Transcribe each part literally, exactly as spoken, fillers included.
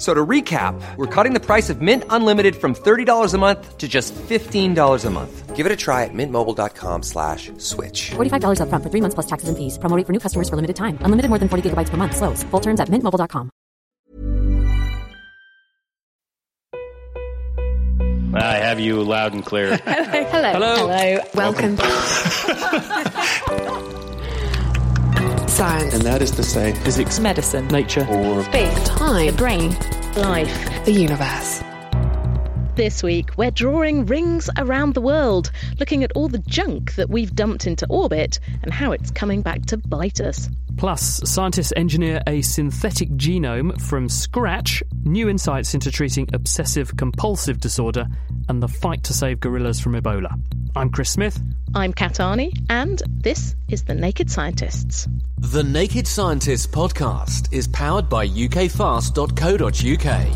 So to recap, we're cutting the price of Mint Unlimited from thirty dollars a month to just fifteen dollars a month. Give it a try at mintmobile.com slash switch. forty-five dollars up front for three months plus taxes and fees. Promo rate for new customers for limited time. Unlimited more than forty gigabytes per month. Slows full terms at mint mobile dot com. I have you loud and clear. Hello. Hello. Hello. Hello. Welcome. Welcome. Science. And that is to say physics, medicine, nature, or space, time, the brain, life, the universe. This week, we're drawing rings around the world, looking at all the junk that we've dumped into orbit and how it's coming back to bite us. Plus, scientists engineer a synthetic genome from scratch, new insights into treating obsessive-compulsive disorder, and the fight to save gorillas from Ebola. I'm Chris Smith. I'm Kat Arney, and this is The Naked Scientists. The Naked Scientists podcast is powered by U K fast dot co dot U K.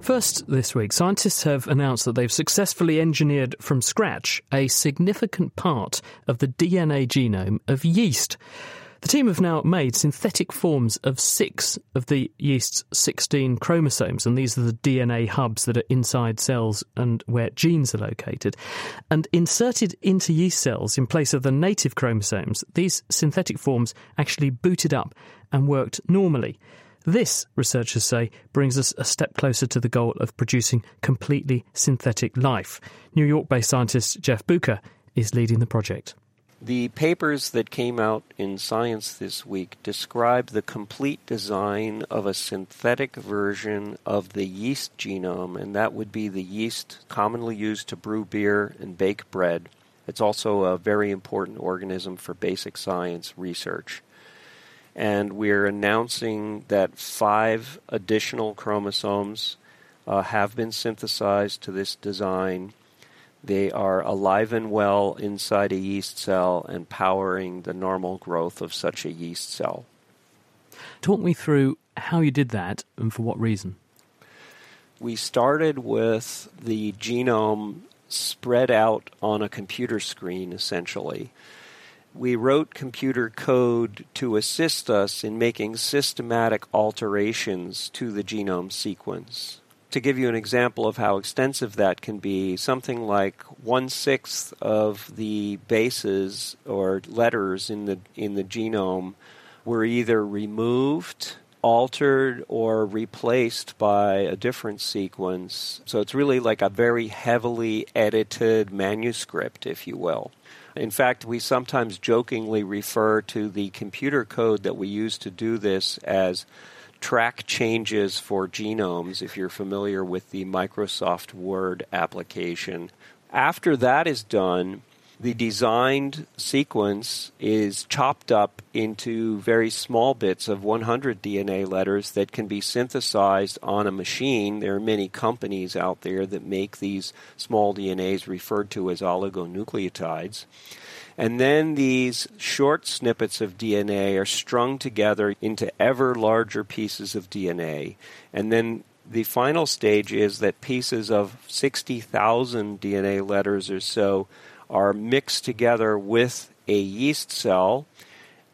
First this week, scientists have announced that they've successfully engineered from scratch a significant part of the D N A genome of yeast. The team have now made synthetic forms of six of the yeast's sixteen chromosomes, and these are the D N A hubs that are inside cells and where genes are located. And inserted into yeast cells in place of the native chromosomes, these synthetic forms actually booted up and worked normally. This, researchers say, brings us a step closer to the goal of producing completely synthetic life. New York-based scientist Jeff Bucher is leading the project. The papers that came out in Science this week describe the complete design of a synthetic version of the yeast genome, and that would be the yeast commonly used to brew beer and bake bread. It's also a very important organism for basic science research. And we're announcing that five additional chromosomes uh, have been synthesized to this design. They are alive and well inside a yeast cell and powering the normal growth of such a yeast cell. Talk me through how you did that and for what reason. We started with the genome spread out on a computer screen, essentially. We wrote computer code to assist us in making systematic alterations to the genome sequence. To give you an example of how extensive that can be, something like one-sixth of the bases or letters in the in the genome were either removed, altered, or replaced by a different sequence. So it's really like a very heavily edited manuscript, if you will. In fact, we sometimes jokingly refer to the computer code that we use to do this as track changes for genomes, if you're familiar with the Microsoft Word application. After that is done, the designed sequence is chopped up into very small bits of one hundred D N A letters that can be synthesized on a machine. There are many companies out there that make these small D N As referred to as oligonucleotides. And then these short snippets of D N A are strung together into ever larger pieces of D N A. And then the final stage is that pieces of sixty thousand D N A letters or so are mixed together with a yeast cell,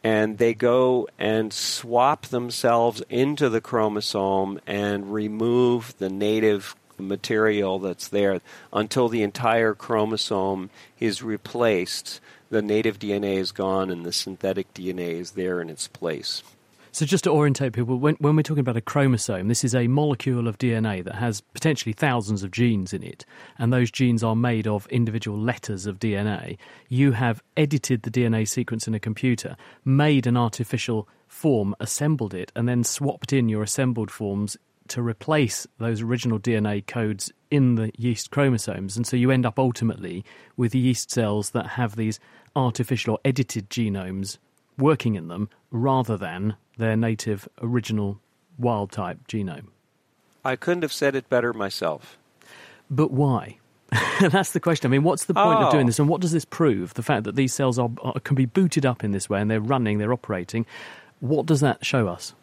and they go and swap themselves into the chromosome and remove the native material that's there until the entire chromosome is replaced. The native D N A is gone and the synthetic D N A is there in its place. So just to orientate people, when, when we're talking about a chromosome, this is a molecule of D N A that has potentially thousands of genes in it, and those genes are made of individual letters of D N A. You have edited the D N A sequence in a computer, made an artificial form, assembled it, and then swapped in your assembled forms to replace those original D N A codes in the yeast chromosomes. And so you end up ultimately with yeast cells that have these artificial or edited genomes working in them rather than their native original wild-type genome. I couldn't have said it better myself. But why? That's the question. I mean, what's the point oh. of doing this, and what does this prove? The fact that these cells are, are can be booted up in this way, and they're running, they're operating. What does that show us?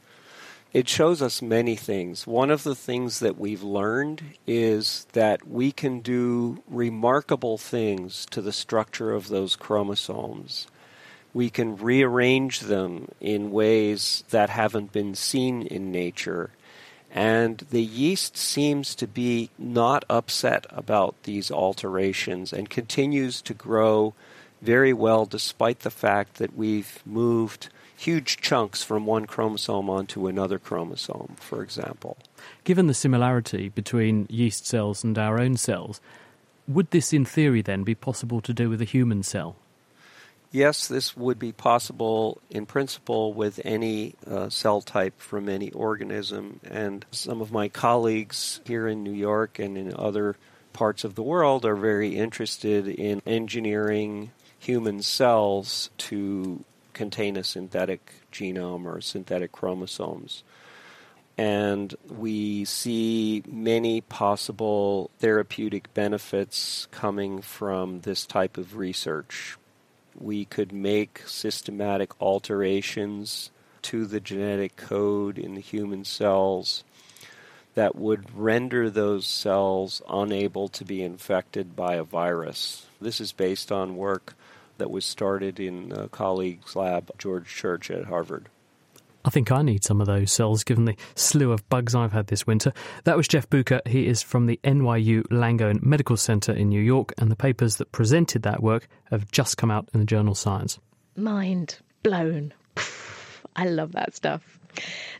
It shows us many things. One of the things that we've learned is that we can do remarkable things to the structure of those chromosomes. We can rearrange them in ways that haven't been seen in nature. And the yeast seems to be not upset about these alterations and continues to grow very well, despite the fact that we've moved huge chunks from one chromosome onto another chromosome, for example. Given the similarity between yeast cells and our own cells, would this in theory then be possible to do with a human cell? Yes, this would be possible in principle with any uh, cell type from any organism. And some of my colleagues here in New York and in other parts of the world are very interested in engineering human cells to contain a synthetic genome or synthetic chromosomes. And we see many possible therapeutic benefits coming from this type of research. We could make systematic alterations to the genetic code in the human cells that would render those cells unable to be infected by a virus. This is based on work that was started in a colleague's lab, George Church at Harvard. I think I need some of those cells, given the slew of bugs I've had this winter. That was Jeff Bucher. He is from the N Y U Langone Medical Center in New York, and the papers that presented that work have just come out in the journal Science. Mind blown. I love that stuff.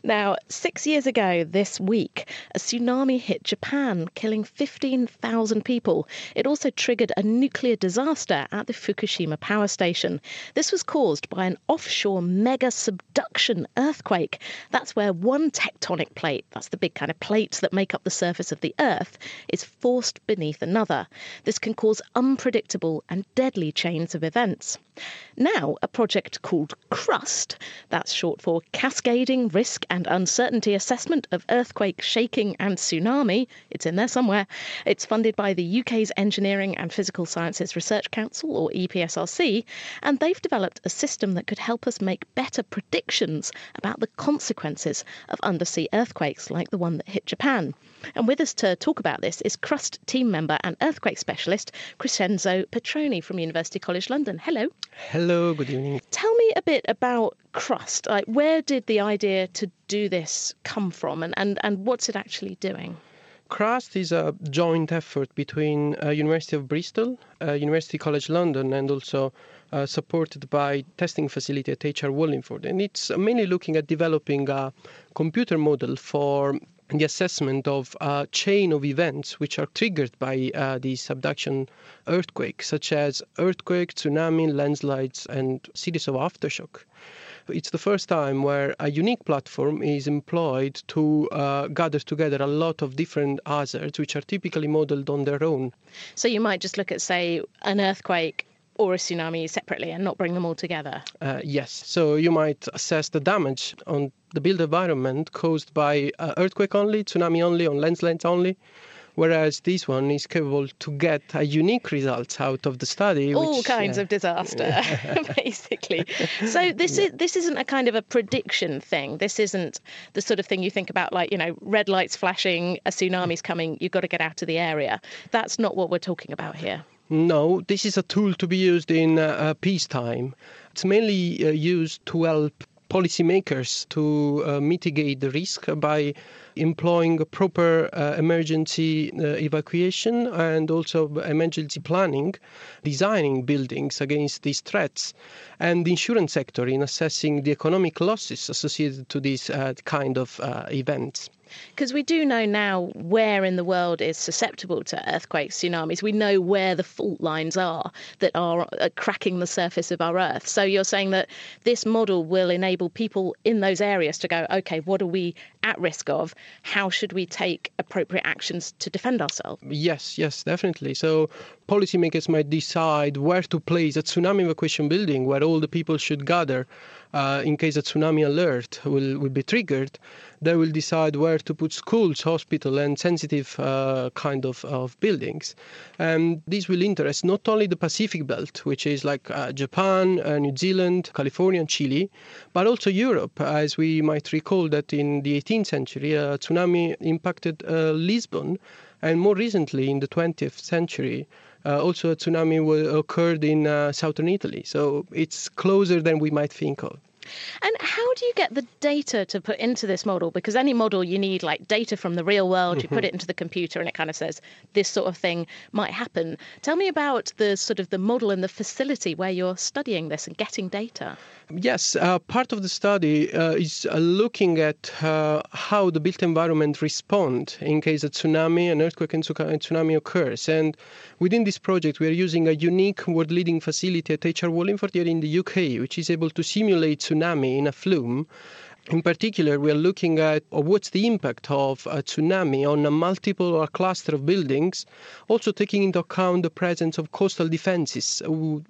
Now, six years ago this week, a tsunami hit Japan, killing fifteen thousand people. It also triggered a nuclear disaster at the Fukushima power station. This was caused by an offshore mega subduction earthquake. That's where one tectonic plate, that's the big kind of plates that make up the surface of the Earth, is forced beneath another. This can cause unpredictable and deadly chains of events. Now, a project called CRUST, that's short for Cascading Risk and Uncertainty Assessment of Earthquake Shaking and Tsunami, it's in there somewhere. It's funded by the U K's Engineering and Physical Sciences Research Council, or E P S R C, and they've developed a system that could help us make better predictions about the consequences of undersea earthquakes like the one that hit Japan. And with us to talk about this is CRUST team member and earthquake specialist Crescenzo Petroni from University College London. Hello. Hello, good evening. Tell me a bit about CRUST. Like, where did the idea to do this come from, and, and, and what's it actually doing? CRUST is a joint effort between uh, University of Bristol, uh, University College London, and also uh, supported by testing facility at H R Wallingford. And it's mainly looking at developing a computer model for the assessment of a chain of events which are triggered by uh, the subduction earthquake, such as earthquake, tsunami, landslides, and series of aftershock. It's the first time where a unique platform is employed to uh, gather together a lot of different hazards which are typically modelled on their own. So you might just look at, say, an earthquake or a tsunami separately and not bring them all together? Uh, yes. So you might assess the damage on the built environment caused by uh, earthquake only, tsunami only, on landslides only, whereas this one is capable to get a unique results out of the study. All which, kinds yeah. of disaster, basically. So this yeah. is this isn't a kind of a prediction thing. This isn't the sort of thing you think about, like, you know, red lights flashing, a tsunami's coming, you've got to get out of the area. That's not what we're talking about here. No, this is a tool to be used in uh, peacetime. It's mainly uh, used to help policymakers to uh, mitigate the risk by employing proper uh, emergency uh, evacuation and also emergency planning, designing buildings against these threats, and the insurance sector in assessing the economic losses associated to these uh, kind of uh, events. Because we do know now where in the world is susceptible to earthquakes, tsunamis. We know where the fault lines are that are cracking the surface of our Earth. So you're saying that this model will enable people in those areas to go, OK, what are we at risk of? How should we take appropriate actions to defend ourselves? Yes, yes, definitely. So policymakers might decide where to place a tsunami evacuation building where all the people should gather uh, in case a tsunami alert will, will be triggered, they will decide where to put schools, hospitals and sensitive uh, kind of, of buildings. And this will interest not only the Pacific Belt, which is like uh, Japan, uh, New Zealand, California and Chile, but also Europe, as we might recall that in the eighteenth century, a tsunami impacted uh, Lisbon, and more recently in the twentieth century, Uh, also a tsunami will, occurred in uh, southern Italy. So it's closer than we might think of. And how do you get the data to put into this model? Because any model you need like data from the real world, mm-hmm. you put it into the computer and it kind of says this sort of thing might happen. Tell me about the sort of the model and the facility where you're studying this and getting data. Yes, uh, part of the study uh, is uh, looking at uh, how the built environment responds in case a tsunami, an earthquake and tsunami occurs. And within this project, we are using a unique world-leading facility at H R Wallingford here in the U K, which is able to simulate tsunami in a flume. In particular, we are looking at what's the impact of a tsunami on a multiple or a cluster of buildings, also taking into account the presence of coastal defences,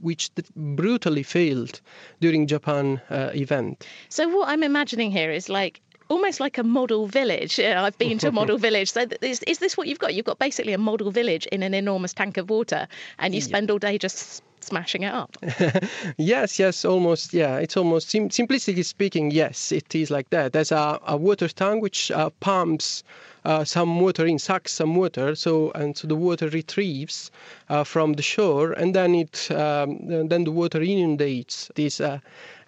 which brutally failed during Japan uh, event. So what I'm imagining here is like almost like a model village. I've been to a model village. So is, is this what you've got? You've got basically a model village in an enormous tank of water, and you spend all day just smashing it up. yes, yes, almost. Yeah, it's almost, sim- simplistically speaking, yes, it is like that. There's a, a water tank which uh, pumps uh, some water in, sucks some water, so and so the water retrieves uh, from the shore, and then it um, and then the water inundates this uh,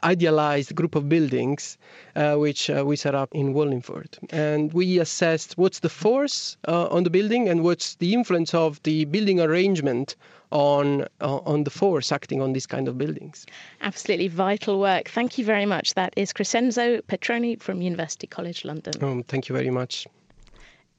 idealized group of buildings uh, which uh, we set up in Wallingford. And we assessed what's the force uh, on the building and what's the influence of the building arrangement on on the force acting on these kind of buildings. Absolutely vital work. Thank you very much. That is Crescenzo Petroni from University College London. Um, thank you very much.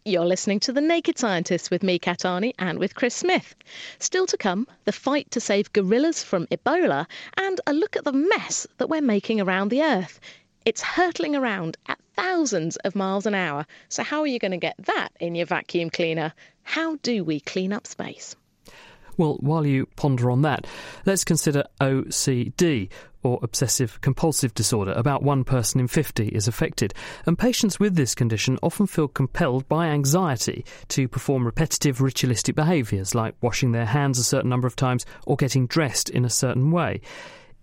You're listening to The Naked Scientists with me, Kat Arney, and with Chris Smith. Still to come, the fight to save gorillas from Ebola and a look at the mess that we're making around the Earth. It's hurtling around at thousands of miles an hour. So how are you going to get that in your vacuum cleaner? How do we clean up space? Well, while you ponder on that, let's consider O C D, or obsessive-compulsive disorder. About one person in fifty is affected, and patients with this condition often feel compelled by anxiety to perform repetitive ritualistic behaviours, like washing their hands a certain number of times or getting dressed in a certain way.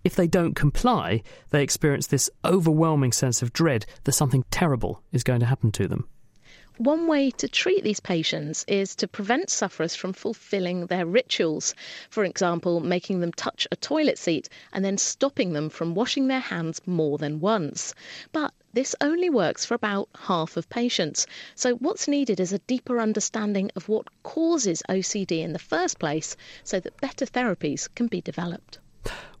If they don't comply, they experience this overwhelming sense of dread that something terrible is going to happen to them. One way to treat these patients is to prevent sufferers from fulfilling their rituals. For example, making them touch a toilet seat and then stopping them from washing their hands more than once. But this only works for about half of patients. So what's needed is a deeper understanding of what causes O C D in the first place so that better therapies can be developed.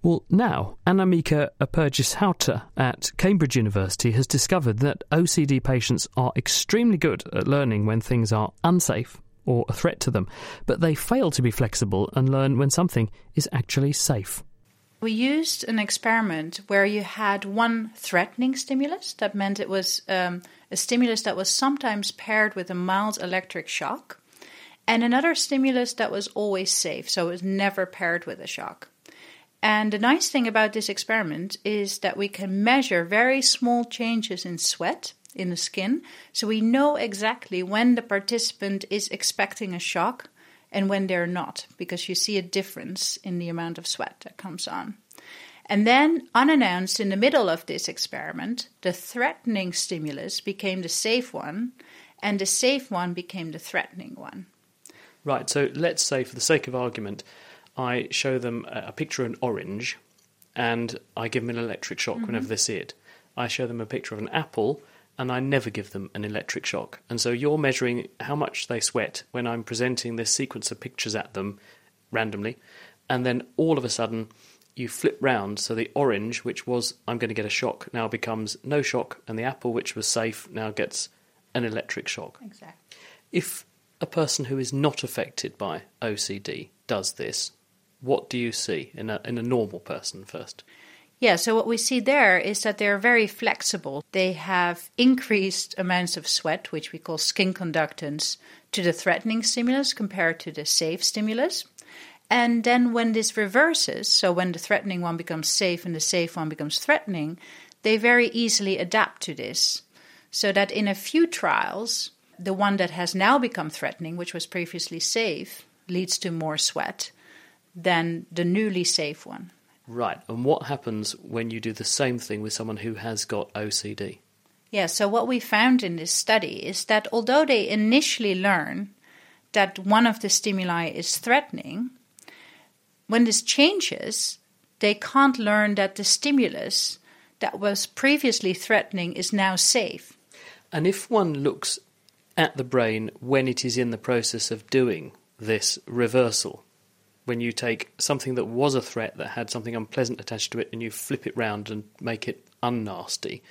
Well, now, Annamika Apergis-Hauter at Cambridge University has discovered that O C D patients are extremely good at learning when things are unsafe or a threat to them, but they fail to be flexible and learn when something is actually safe. We used an experiment where you had one threatening stimulus. That meant it was um, a stimulus that was sometimes paired with a mild electric shock, and another stimulus that was always safe, so it was never paired with a shock. And the nice thing about this experiment is that we can measure very small changes in sweat in the skin. So we know exactly when the participant is expecting a shock and when they're not, because you see a difference in the amount of sweat that comes on. And then, unannounced, in the middle of this experiment, the threatening stimulus became the safe one, and the safe one became the threatening one. Right, so let's say, for the sake of argument, I show them a picture of an orange and I give them an electric shock mm-hmm. whenever they see it. I show them a picture of an apple and I never give them an electric shock. And so you're measuring how much they sweat when I'm presenting this sequence of pictures at them randomly. And then all of a sudden you flip round, so the orange, which was I'm going to get a shock, now becomes no shock, and the apple, which was safe, now gets an electric shock. Exactly. If a person who is not affected by O C D does this, what do you see in a in a normal person first? Yeah, so what we see there is that they're very flexible. They have increased amounts of sweat, which we call skin conductance, to the threatening stimulus compared to the safe stimulus. And then when this reverses, so when the threatening one becomes safe and the safe one becomes threatening, they very easily adapt to this. So that in a few trials, the one that has now become threatening, which was previously safe, leads to more sweat than the newly safe one. Right. And what happens when you do the same thing with someone who has got O C D? Yeah, so what we found in this study is that although they initially learn that one of the stimuli is threatening, when this changes, they can't learn that the stimulus that was previously threatening is now safe. And if one looks at the brain when it is in the process of doing this reversal, when you take something that was a threat that had something unpleasant attached to it and you flip it round and make it unnasty,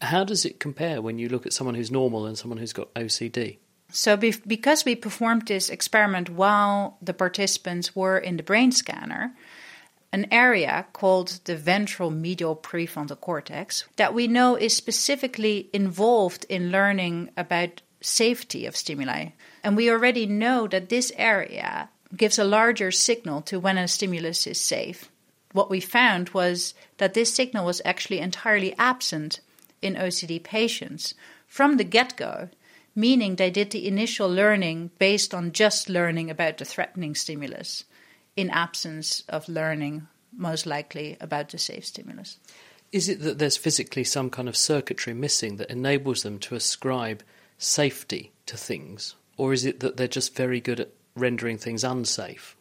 how does it compare when you look at someone who's normal and someone who's got O C D? So be- because we performed this experiment while the participants were in the brain scanner, an area called the ventral medial prefrontal cortex that we know is specifically involved in learning about safety of stimuli. And we already know that this area gives a larger signal to when a stimulus is safe. What we found was that this signal was actually entirely absent in O C D patients from the get-go, meaning they did the initial learning based on just learning about the threatening stimulus in absence of learning, most likely, about the safe stimulus. Is it that there's physically some kind of circuitry missing that enables them to ascribe safety to things? Or is it that they're just very good at rendering things unsafe?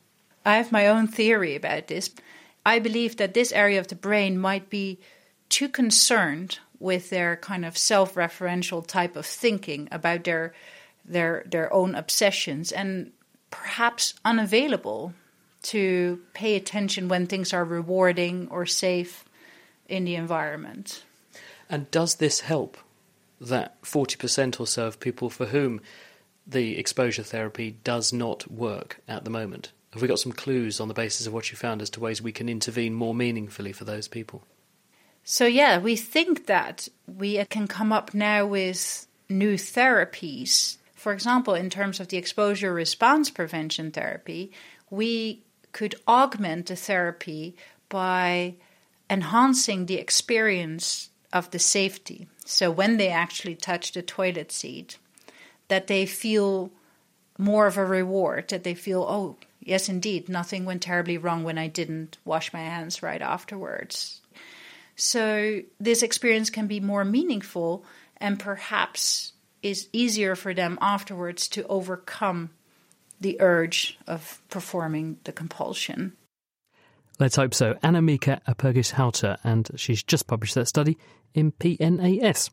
I have my own theory about this. I believe that this area of the brain might be too concerned with their kind of self-referential type of thinking about their their their own obsessions and perhaps unavailable to pay attention when things are rewarding or safe in the environment. And does this help that forty percent or so of people for whom the exposure therapy does not work at the moment? Have we got some clues on the basis of what you found as to ways we can intervene more meaningfully for those people? So, yeah, we think that we can come up now with new therapies. For example, in terms of the exposure response prevention therapy, we could augment the therapy by enhancing the experience of the safety. So when they actually touch the toilet seat, that they feel more of a reward, that they feel, oh, yes, indeed, nothing went terribly wrong when I didn't wash my hands right afterwards. So this experience can be more meaningful and perhaps is easier for them afterwards to overcome the urge of performing the compulsion. Let's hope so. Annamika Apergis-Hauter, and she's just published that study in P N A S.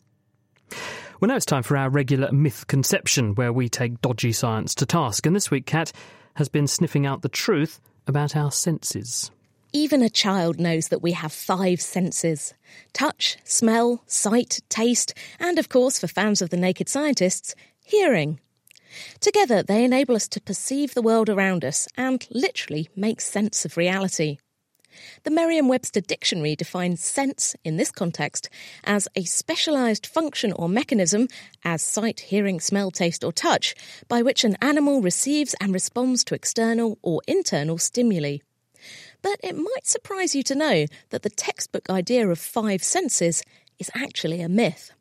Well, now it's time for our regular myth-conception, where we take dodgy science to task. And this week, Kat has been sniffing out the truth about our senses. Even a child knows that we have five senses. Touch, smell, sight, taste, and, of course, for fans of The Naked Scientists, hearing. Together, they enable us to perceive the world around us and literally make sense of reality. The Merriam-Webster Dictionary defines sense, in this context, as a specialised function or mechanism, as sight, hearing, smell, taste or touch, by which an animal receives and responds to external or internal stimuli. But it might surprise you to know that the textbook idea of five senses is actually a myth.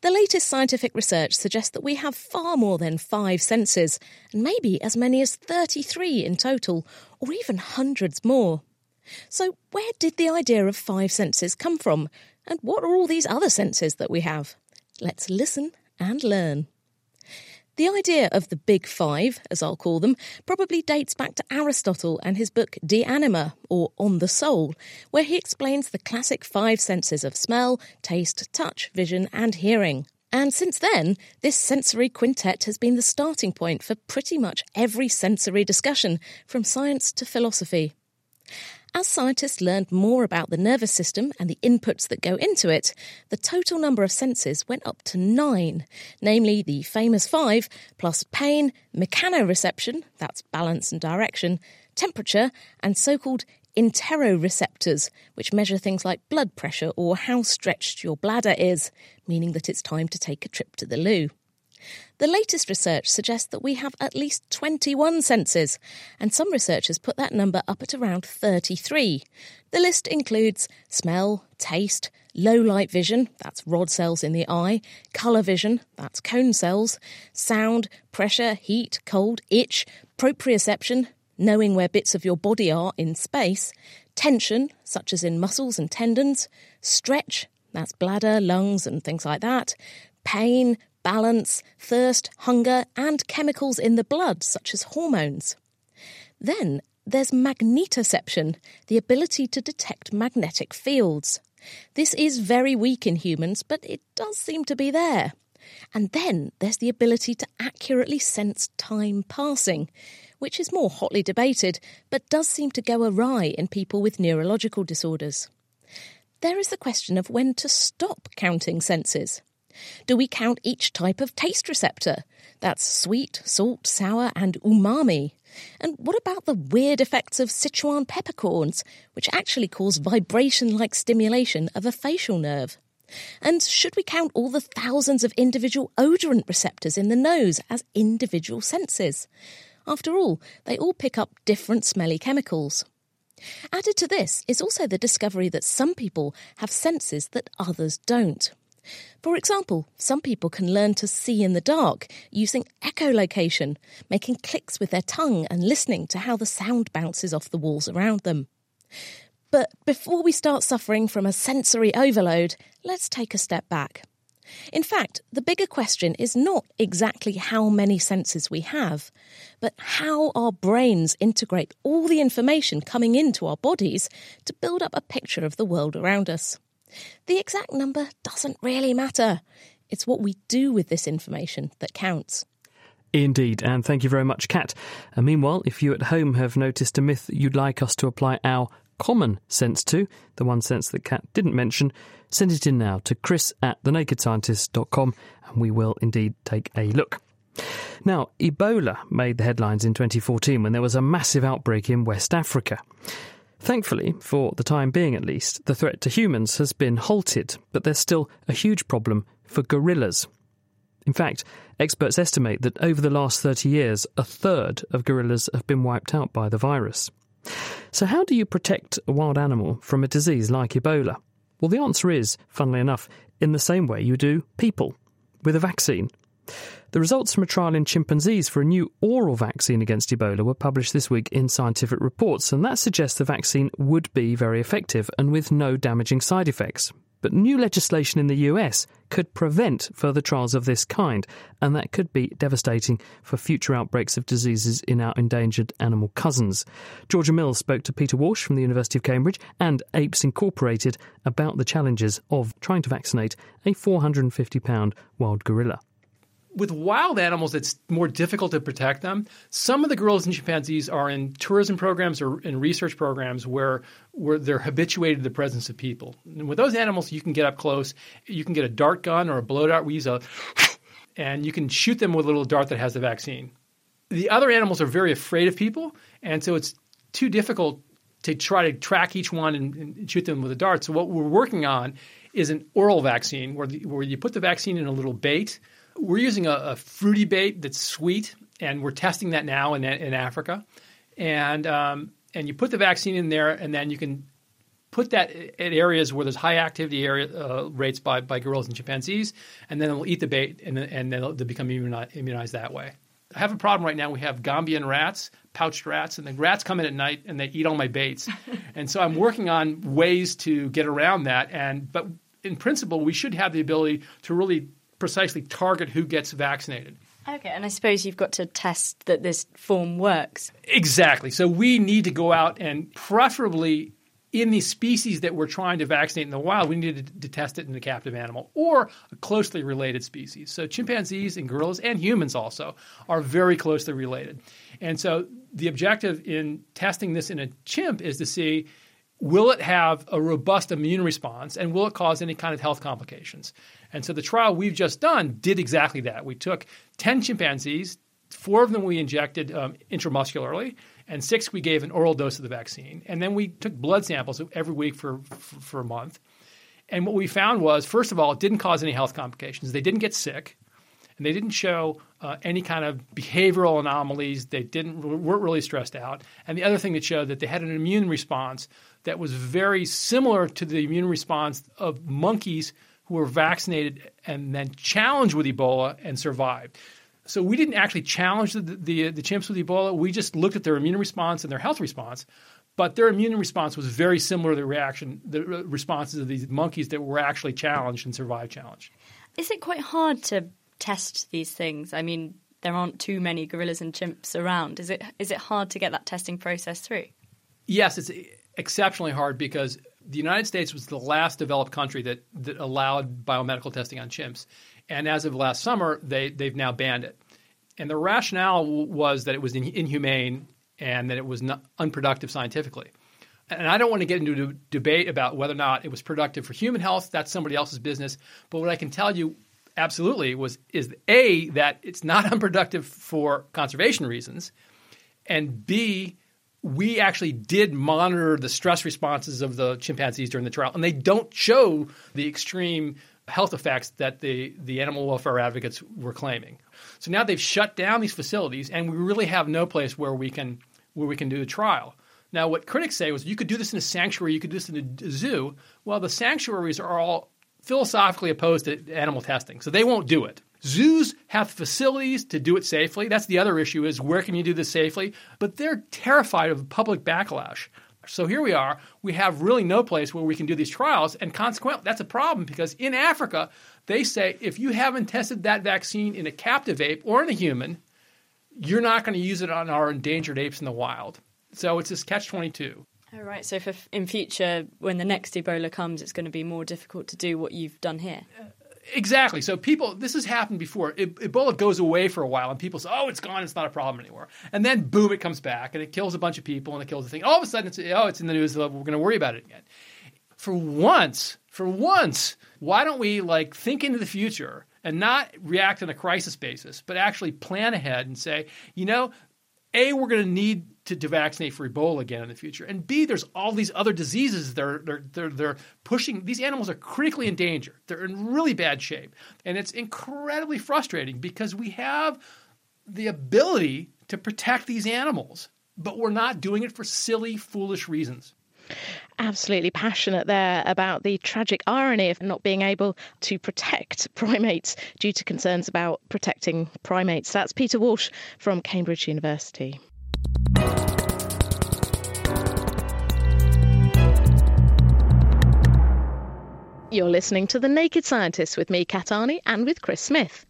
The latest scientific research suggests that we have far more than five senses, and maybe as many as thirty-three in total, or even hundreds more. So where did the idea of five senses come from? And what are all these other senses that we have? Let's listen and learn. The idea of the Big Five, as I'll call them, probably dates back to Aristotle and his book De Anima, or On the Soul, where he explains the classic five senses of smell, taste, touch, vision and hearing. And since then, this sensory quintet has been the starting point for pretty much every sensory discussion, from science to philosophy. As scientists learned more about the nervous system and the inputs that go into it, the total number of senses went up to nine, namely the famous five, plus pain, mechanoreception, that's balance and direction, temperature, and so-called interoreceptors, which measure things like blood pressure or how stretched your bladder is, meaning that it's time to take a trip to the loo. The latest research suggests that we have at least twenty-one senses, and some researchers put that number up at around thirty-three. The list includes smell, taste, low-light vision, that's rod cells in the eye, colour vision, that's cone cells, sound, pressure, heat, cold, itch, proprioception, knowing where bits of your body are in space, tension, such as in muscles and tendons, stretch, that's bladder, lungs and things like that, pain, balance, thirst, hunger, and chemicals in the blood, such as hormones. Then there's magnetoception, the ability to detect magnetic fields. This is very weak in humans, but it does seem to be there. And then there's the ability to accurately sense time passing, which is more hotly debated, but does seem to go awry in people with neurological disorders. There is the question of when to stop counting senses. Do we count each type of taste receptor? That's sweet, salt, sour and umami. And what about the weird effects of Sichuan peppercorns, which actually cause vibration-like stimulation of a facial nerve? And should we count all the thousands of individual odorant receptors in the nose as individual senses? After all, they all pick up different smelly chemicals. Added to this is also the discovery that some people have senses that others don't. For example, some people can learn to see in the dark using echolocation, making clicks with their tongue and listening to how the sound bounces off the walls around them. But before we start suffering from a sensory overload, let's take a step back. In fact, the bigger question is not exactly how many senses we have, but how our brains integrate all the information coming into our bodies to build up a picture of the world around us. The exact number doesn't really matter. It's what we do with this information that counts. Indeed, and thank you very much, Kat. And meanwhile, if you at home have noticed a myth that you'd like us to apply our common sense to, the one sense that Kat didn't mention, send it in now to chris at the naked scientists dot com and we will indeed take a look. Now, Ebola made the headlines in twenty fourteen when there was a massive outbreak in West Africa. Thankfully, for the time being at least, the threat to humans has been halted, but there's still a huge problem for gorillas. In fact, experts estimate that over the last thirty years, a third of gorillas have been wiped out by the virus. So how do you protect a wild animal from a disease like Ebola? Well, the answer is, funnily enough, in the same way you do people, with a vaccine. The results from a trial in chimpanzees for a new oral vaccine against Ebola were published this week in Scientific Reports, and that suggests the vaccine would be very effective and with no damaging side effects. But new legislation in the U S could prevent further trials of this kind, and that could be devastating for future outbreaks of diseases in our endangered animal cousins. Georgia Mills spoke to Peter Walsh from the University of Cambridge and Apes Incorporated about the challenges of trying to vaccinate a four hundred fifty pound wild gorilla. With wild animals, it's more difficult to protect them. Some of the gorillas and chimpanzees are in tourism programs or in research programs where, where they're habituated to the presence of people. And with those animals, you can get up close. You can get a dart gun or a blow dart. We use a – and you can shoot them with a little dart that has the vaccine. The other animals are very afraid of people, and so it's too difficult to try to track each one and, and shoot them with a dart. So what we're working on is an oral vaccine where, the, where you put the vaccine in a little bait. – We're using a, a fruity bait that's sweet, and we're testing that now in in Africa. And um, and you put the vaccine in there, and then you can put that at areas where there's high activity area uh, rates by, by gorillas and chimpanzees, and then they'll eat the bait, and, and then they'll, they'll become immunized, immunized that way. I have a problem right now. We have Gambian rats, pouched rats, and the rats come in at night, and they eat all my baits. And so I'm working on ways to get around that. And but in principle, we should have the ability to really precisely target who gets vaccinated. Okay, and I suppose you've got to test that this form works. Exactly. So we need to go out and preferably in the species that we're trying to vaccinate in the wild, we need to, to test it in a captive animal or a closely related species. So chimpanzees and gorillas and humans also are very closely related. And so the objective in testing this in a chimp is to see, will it have a robust immune response and will it cause any kind of health complications? And so the trial we've just done did exactly that. We took ten chimpanzees, four of them we injected um, intramuscularly, and six we gave an oral dose of the vaccine. And then we took blood samples every week for, for, for a month. And what we found was, first of all, it didn't cause any health complications. They didn't get sick. and they didn't show uh, any kind of behavioral anomalies. They didn't weren't really stressed out. And the other thing that showed that they had an immune response that was very similar to the immune response of monkeys who were vaccinated and then challenged with Ebola and survived. So we didn't actually challenge the, the, the chimps with Ebola. We just looked at their immune response and their health response. But their immune response was very similar to the reaction, the responses of these monkeys that were actually challenged and survived challenge. Is it quite hard to test these things? I mean, there aren't too many gorillas and chimps around. Is it is it hard to get that testing process through? Yes, it's exceptionally hard because the United States was the last developed country that, that allowed biomedical testing on chimps. And as of last summer, they, they've now banned it. And the rationale was that it was inhumane and that it was not unproductive scientifically. And I don't want to get into a d- debate about whether or not it was productive for human health. That's somebody else's business. But what I can tell you absolutely was is, A, that it's not unproductive for conservation reasons, and B, we actually did monitor the stress responses of the chimpanzees during the trial, and they don't show the extreme health effects that the, the animal welfare advocates were claiming. So now they've shut down these facilities, and we really have no place where we can where we can do a trial. Now, what critics say was you could do this in a sanctuary, you could do this in a zoo. Well, the sanctuaries are all philosophically opposed to animal testing, so they won't do it. Zoos have facilities to do it safely. That's the other issue is where can you do this safely? But they're terrified of public backlash. So here we are. We have really no place where we can do these trials, and consequently, that's a problem because in Africa, they say if you haven't tested that vaccine in a captive ape or in a human, you're not going to use it on our endangered apes in the wild. So it's this catch twenty-two. All right. So for, in future, when the next Ebola comes, it's going to be more difficult to do what you've done here. Uh, Exactly. So people – this has happened before. E- Ebola goes away for a while and people say, oh, it's gone. It's not a problem anymore. And then, boom, it comes back and it kills a bunch of people and it kills the thing. All of a sudden, it's, oh, it's in the news. We're going to worry about it again. For once, for once, why don't we like think into the future and not react on a crisis basis but actually plan ahead and say, you know, A, we're going to need – To, to vaccinate for Ebola again in the future. And B, there's all these other diseases they're, they're, they're, they're pushing. These animals are critically in danger. They're in really bad shape. And it's incredibly frustrating because we have the ability to protect these animals, but we're not doing it for silly, foolish reasons. Absolutely passionate there about the tragic irony of not being able to protect primates due to concerns about protecting primates. That's Peter Walsh from Cambridge University. You're listening to The Naked Scientists with me, Kat Arney, and with Chris Smith.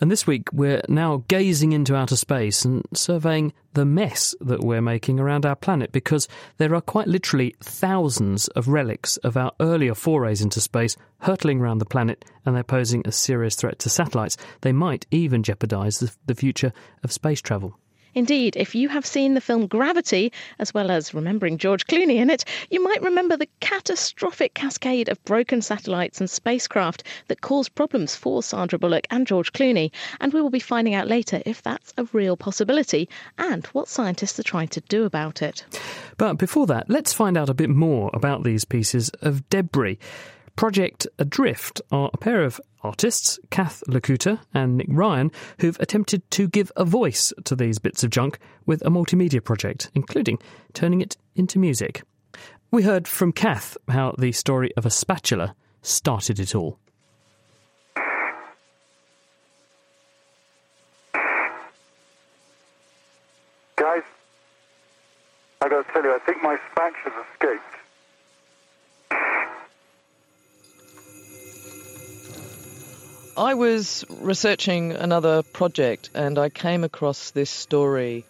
And this week we're now gazing into outer space and surveying the mess that we're making around our planet because there are quite literally thousands of relics of our earlier forays into space hurtling around the planet, and they're posing a serious threat to satellites. They might even jeopardise the future of space travel. Indeed, if you have seen the film Gravity, as well as remembering George Clooney in it, you might remember the catastrophic cascade of broken satellites and spacecraft that caused problems for Sandra Bullock and George Clooney. And we will be finding out later if that's a real possibility and what scientists are trying to do about it. But before that, let's find out a bit more about these pieces of debris. Project Adrift are a pair of artists, Cat Lachuta and Nick Ryan, who've attempted to give a voice to these bits of junk with a multimedia project, including turning it into music. We heard from Cat how the story of a spatula started it all. Guys, I got to tell you, I think my spatula's escaped. I was researching another project and I came across this story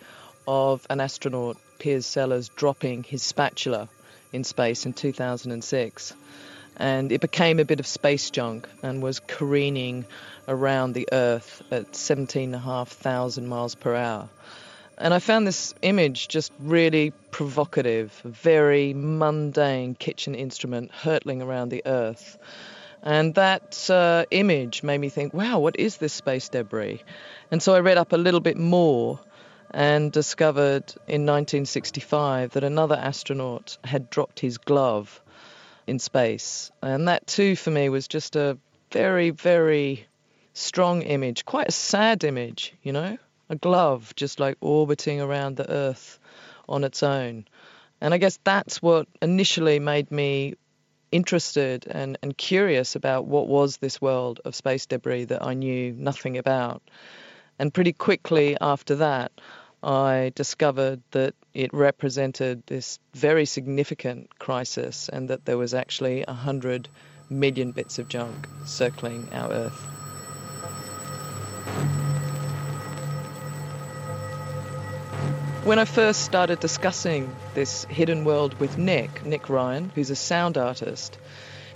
of an astronaut, Piers Sellers, dropping his spatula in space in two thousand six. And it became a bit of space junk and was careening around the Earth at seventeen thousand five hundred miles per hour. And I found this image just really provocative, a very mundane kitchen instrument hurtling around the Earth. And that uh, image made me think, wow, what is this space debris? And so I read up a little bit more and discovered in nineteen sixty-five that another astronaut had dropped his glove in space. And that too, for me, was just a very, very strong image, quite a sad image, you know, a glove just like orbiting around the Earth on its own. And I guess that's what initially made me interested and, and curious about what was this world of space debris that I knew nothing about. And pretty quickly after that, I discovered that it represented this very significant crisis and that there was actually one hundred million bits of junk circling our Earth. When I first started discussing this hidden world with Nick, Nick Ryan, who's a sound artist,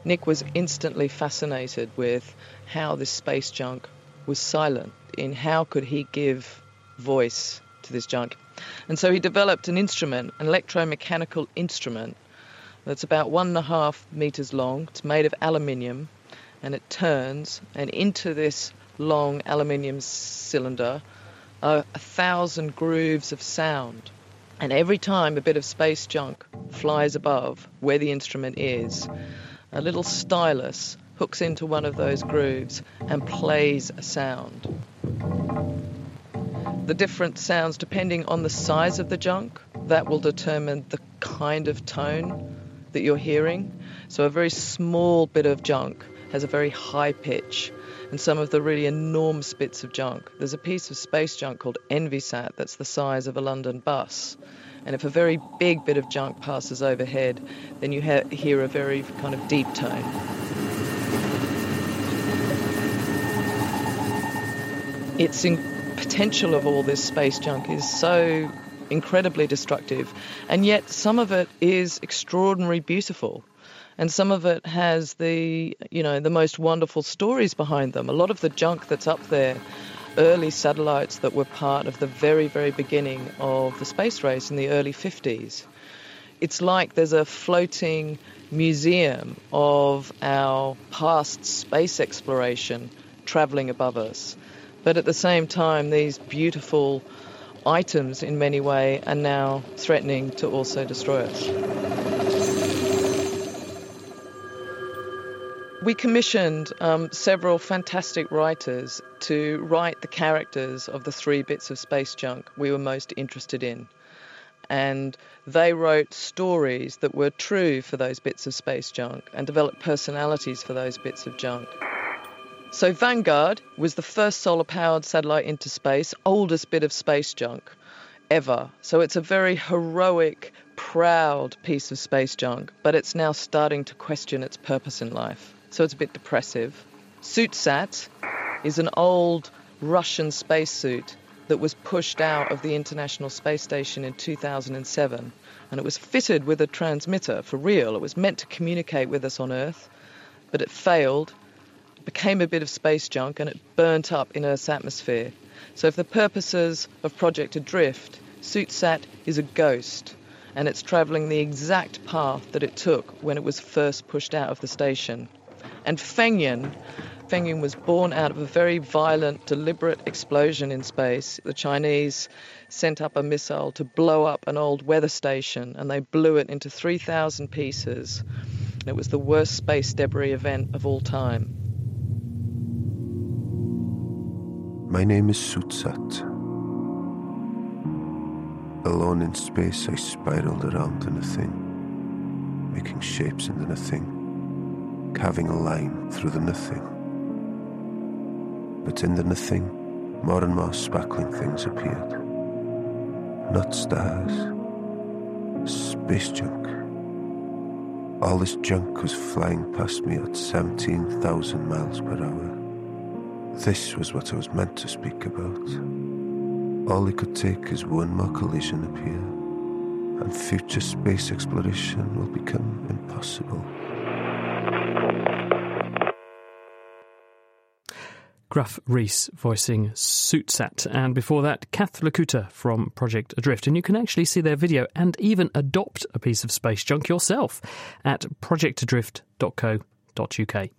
Nick was instantly fascinated with how this space junk was silent, in how could he give voice to this junk. And so he developed an instrument, an electromechanical instrument, that's about one and a half meters long. It's made of aluminium, and it turns, and into this long aluminium cylinder a thousand grooves of sound, and every time a bit of space junk flies above where the instrument is, a little stylus hooks into one of those grooves and plays a sound. The different sounds, depending on the size of the junk, that will determine the kind of tone that you're hearing. So a very small bit of junk has a very high pitch, and some of the really enormous bits of junk. There's a piece of space junk called Envisat that's the size of a London bus. And if a very big bit of junk passes overhead, then you ha- hear a very kind of deep tone. Its in- potential of all this space junk is so incredibly destructive, and yet some of it is extraordinarily beautiful. And some of it has the, you know, the most wonderful stories behind them. A lot of the junk that's up there, early satellites that were part of the very, very beginning of the space race in the early fifties. It's like there's a floating museum of our past space exploration travelling above us. But at the same time, these beautiful items in many ways are now threatening to also destroy us. We commissioned um, several fantastic writers to write the characters of the three bits of space junk we were most interested in. And they wrote stories that were true for those bits of space junk and developed personalities for those bits of junk. So Vanguard was the first solar-powered satellite into space, oldest bit of space junk ever. So it's a very heroic, proud piece of space junk, but it's now starting to question its purpose in life. So it's a bit depressive. Suitsat is an old Russian spacesuit that was pushed out of the International Space Station in two thousand seven, and it was fitted with a transmitter for real. It was meant to communicate with us on Earth, but it failed, became a bit of space junk, and it burnt up in Earth's atmosphere. So for the purposes of Project Adrift, Suitsat is a ghost, and it's travelling the exact path that it took when it was first pushed out of the station. And Fengyan, Fengyan was born out of a very violent, deliberate explosion in space. The Chinese sent up a missile to blow up an old weather station, and they blew it into three thousand pieces. And it was the worst space debris event of all time. My name is Suitsat. Alone in space, I spiraled around the nothing, making shapes in the nothing, carving a line through the nothing. But in the nothing, more and more sparkling things appeared. Not stars, space junk. All this junk was flying past me at seventeen thousand miles per hour. This was what I was meant to speak about. All it could take is one more collision appear, and future space exploration will become impossible. Gruff Rhys voicing Suitsat, and before that, Cat Lachuta from Project Adrift. And you can actually see their video and even adopt a piece of space junk yourself at project adrift dot co dot u k.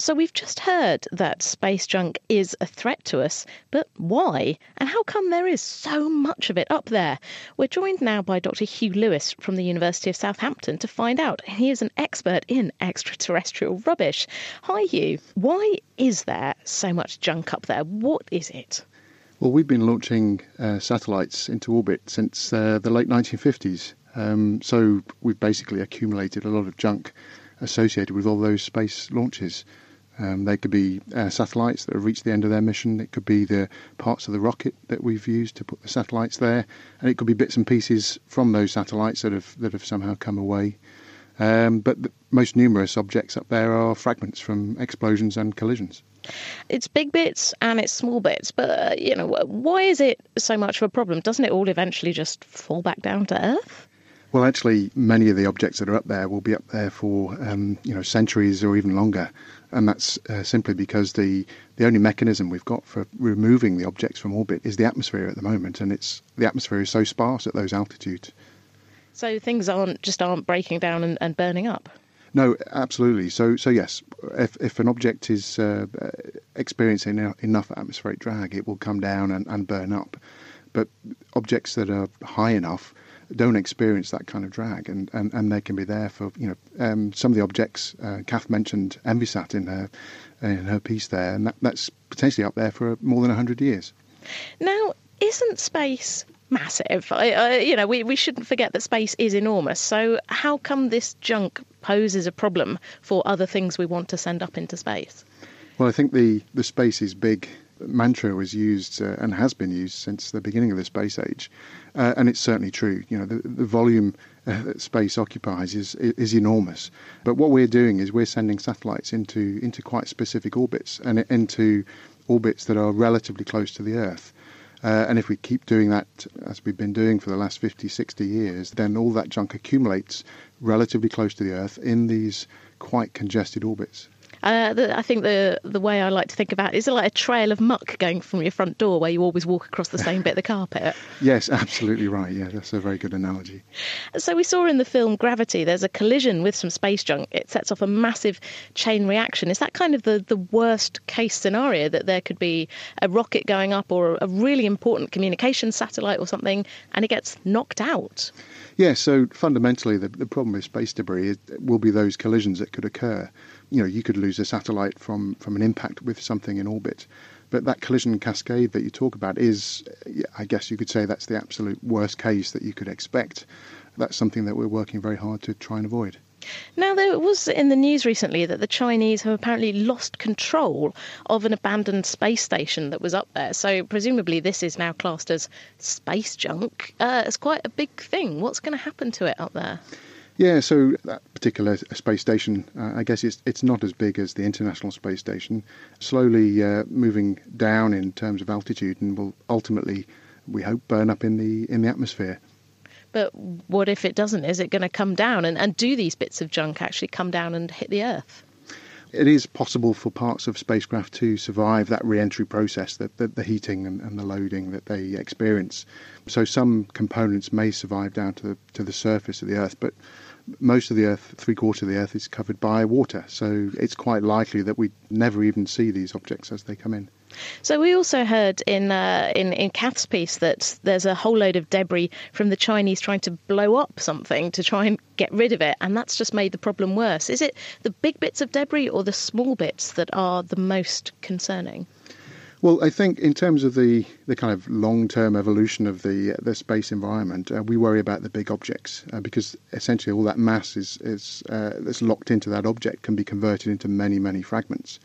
So we've just heard that space junk is a threat to us, but why? And how come there is so much of it up there? We're joined now by Doctor Hugh Lewis from the University of Southampton to find out. He is an expert in extraterrestrial rubbish. Hi, Hugh. Why is there so much junk up there? What is it? Well, we've been launching uh, satellites into orbit since uh, the late nineteen fifties. Um, so we've basically accumulated a lot of junk associated with all those space launches. Um, they could be uh, satellites that have reached the end of their mission. It could be the parts of the rocket that we've used to put the satellites there. And it could be bits and pieces from those satellites that have that have somehow come away. Um, but the most numerous objects up there are fragments from explosions and collisions. It's big bits and it's small bits. But, uh, you know, why is it so much of a problem? Doesn't it all eventually just fall back down to Earth? Well, actually, many of the objects that are up there will be up there for, um, you know, centuries or even longer. And that's uh, simply because the, the only mechanism we've got for removing the objects from orbit is the atmosphere at the moment. And it's the atmosphere is so sparse at those altitudes. So things aren't just aren't breaking down and, and burning up? No, absolutely. So, so yes, if, if an object is uh, experiencing enough atmospheric drag, it will come down and, and burn up. But objects that are high enough don't experience that kind of drag, and, and, and they can be there for, you know, um, some of the objects. Uh, Kath mentioned Envisat in her in her piece there, and that, that's potentially up there for more than one hundred years. Now, isn't space massive? I, I, you know, we, we shouldn't forget that space is enormous, so how come this junk poses a problem for other things we want to send up into space? Well, I think the, the space is big mantra was used uh, and has been used since the beginning of the space age, uh, and it's certainly true. You know, the, the volume uh, that space occupies is is enormous. But what we're doing is we're sending satellites into into quite specific orbits and into orbits that are relatively close to the Earth. Uh, and if we keep doing that as we've been doing for the last fifty, sixty years, then all that junk accumulates relatively close to the Earth in these quite congested orbits. Uh, the, I think the the way I like to think about it is like a trail of muck going from your front door where you always walk across the same bit of the carpet. Yes, absolutely right. Yeah, that's a very good analogy. So we saw in the film Gravity, there's a collision with some space junk. It sets off a massive chain reaction. Is that kind of the, the worst case scenario, that there could be a rocket going up or a really important communication satellite or something and it gets knocked out? Yeah, so fundamentally the, the problem with space debris is, will be those collisions that could occur. You know, you could lose a satellite from, from an impact with something in orbit. But that collision cascade that you talk about is, I guess you could say, that's the absolute worst case that you could expect. That's something that we're working very hard to try and avoid. Now, there was in the news recently that the Chinese have apparently lost control of an abandoned space station that was up there. So presumably this is now classed as space junk. Uh, it's quite a big thing. What's going to happen to it up there? Yeah, so that particular space station, uh, I guess it's it's not as big as the International Space Station, slowly uh, moving down in terms of altitude and will ultimately, we hope, burn up in the in the atmosphere. But what if it doesn't? Is it going to come down? And, and do these bits of junk actually come down and hit the Earth? It is possible for parts of spacecraft to survive that re-entry process, the, the, the heating and, and the loading that they experience. So some components may survive down to the, to the surface of the Earth, but most of the Earth, three-quarters of the Earth, is covered by water. So it's quite likely that we never even see these objects as they come in. So we also heard in, uh, in in Kath's piece that there's a whole load of debris from the Chinese trying to blow up something to try and get rid of it, and that's just made the problem worse. Is it the big bits of debris or the small bits that are the most concerning? Well, I think in terms of the, the kind of long-term evolution of the the space environment, uh, we worry about the big objects uh, because essentially all that mass is, is uh, that's locked into that object can be converted into many, many fragments.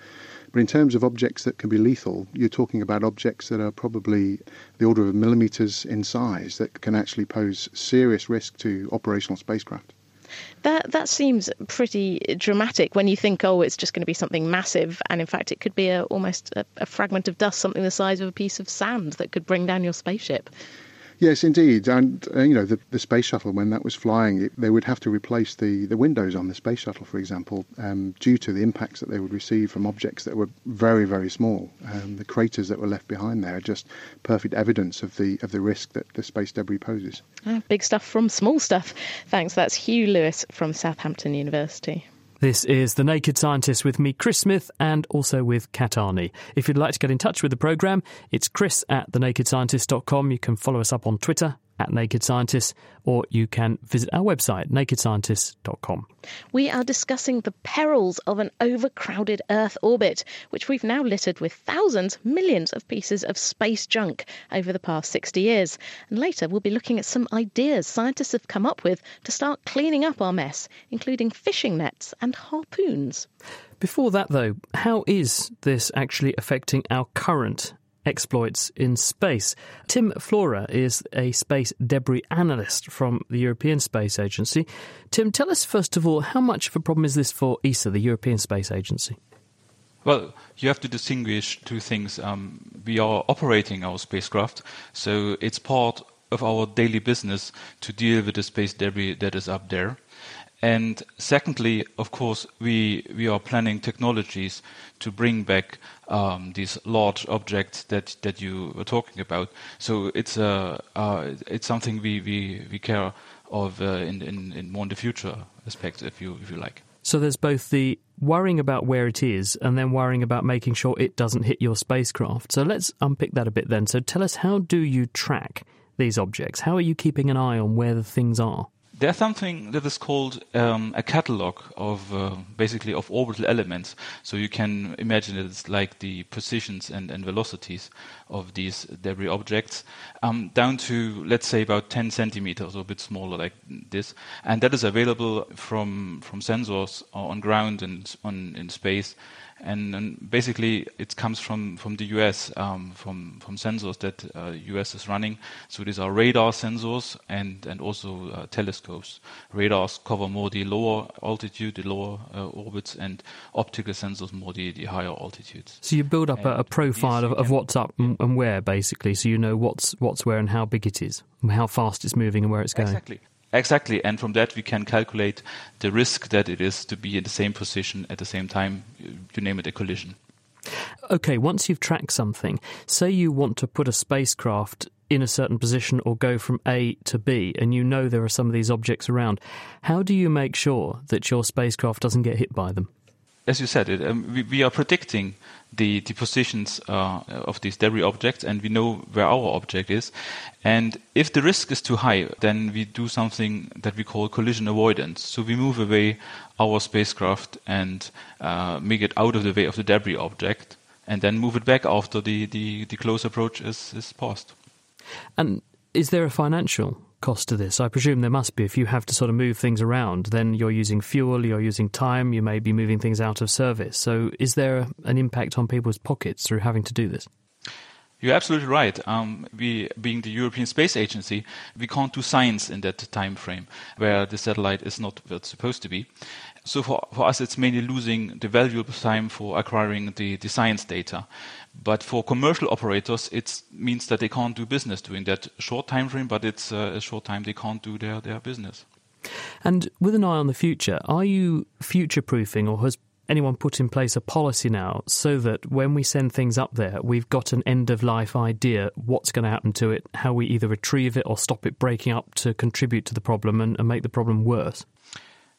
But in terms of objects that can be lethal, you're talking about objects that are probably the order of millimetres in size that can actually pose serious risk to operational spacecraft. That that seems pretty dramatic when you think, oh, it's just going to be something massive. And in fact, it could be a, almost a, a fragment of dust, something the size of a piece of sand that could bring down your spaceship. Yes, indeed. And, uh, you know, the, the space shuttle, when that was flying, it, they would have to replace the, the windows on the space shuttle, for example, um, due to the impacts that they would receive from objects that were very, very small. Um, the craters that were left behind there are just perfect evidence of the of the risk that the space debris poses. Ah, big stuff from small stuff. Thanks. That's Hugh Lewis from Southampton University. This is The Naked Scientists with me, Chris Smith, and also with Kat Arney. If you'd like to get in touch with the programme, it's chris at the naked scientist dot com. You can follow us up on Twitter at Naked Scientists, or you can visit our website, naked scientists dot com. We are discussing the perils of an overcrowded Earth orbit, which we've now littered with thousands, millions of pieces of space junk over the past sixty years. And later we'll be looking at some ideas scientists have come up with to start cleaning up our mess, including fishing nets and harpoons. Before that, though, how is this actually affecting our current exploits in space? Tim Flohrer is a space debris analyst from the European Space Agency. Tim, tell us first of all, how much of a problem is this for E S A, the European Space Agency? Well, you have to distinguish two things. Um, we are operating our spacecraft, so it's part of our daily business to deal with the space debris that is up there. And secondly, of course, we we are planning technologies to bring back um, these large objects that, that you were talking about. So it's a uh, uh, it's something we, we, we care of uh, in, in in more in the future aspects, if you if you like. So there's both the worrying about where it is and then worrying about making sure it doesn't hit your spacecraft. So let's unpick that a bit then. So tell us, how do you track these objects? How are you keeping an eye on where the things are? There's something that is called um, a catalog of uh, basically of orbital elements. So you can imagine that it's like the positions and, and velocities of these debris objects, um, down to, let's say, about ten centimeters, or a bit smaller like this. And that is available from from sensors on ground and on in space. And, and basically, it comes from, from the U S, um, from, from sensors that uh, U S is running. So these are radar sensors and, and also uh, telescopes. Radars cover more the lower altitude, the lower uh, orbits, and optical sensors more the, the higher altitudes. So you build up and a profile of, of what's up and, and where, basically, so you know what's what's where and how big it is, and how fast it's moving and where it's going. Exactly. Exactly, and from that we can calculate the risk that it is to be in the same position at the same time, you name it, a collision. Okay, once you've tracked something, say you want to put a spacecraft in a certain position or go from A to B, and you know there are some of these objects around, how do you make sure that your spacecraft doesn't get hit by them? As you said, it, um, we, we are predicting the, the positions uh, of these debris objects, and we know where our object is. And if the risk is too high, then we do something that we call collision avoidance. So we move away our spacecraft and uh, make it out of the way of the debris object, and then move it back after the, the, the close approach is, is passed. And is there a financial cost to this? I presume there must be. If you have to sort of move things around, then you're using fuel, you're using time, you may be moving things out of service. So is there an impact on people's pockets through having to do this? You're absolutely right. Um, we, being the European Space Agency, we can't do science in that time frame where the satellite is not where it's supposed to be. So for, for us, it's mainly losing the valuable time for acquiring the, the science data. But for commercial operators, it means that they can't do business during that short time frame, but it's uh, a short time they can't do their, their business. And with an eye on the future, are you future-proofing, or has anyone put in place a policy now so that when we send things up there, we've got an end-of-life idea what's going to happen to it, how we either retrieve it or stop it breaking up to contribute to the problem and, and make the problem worse?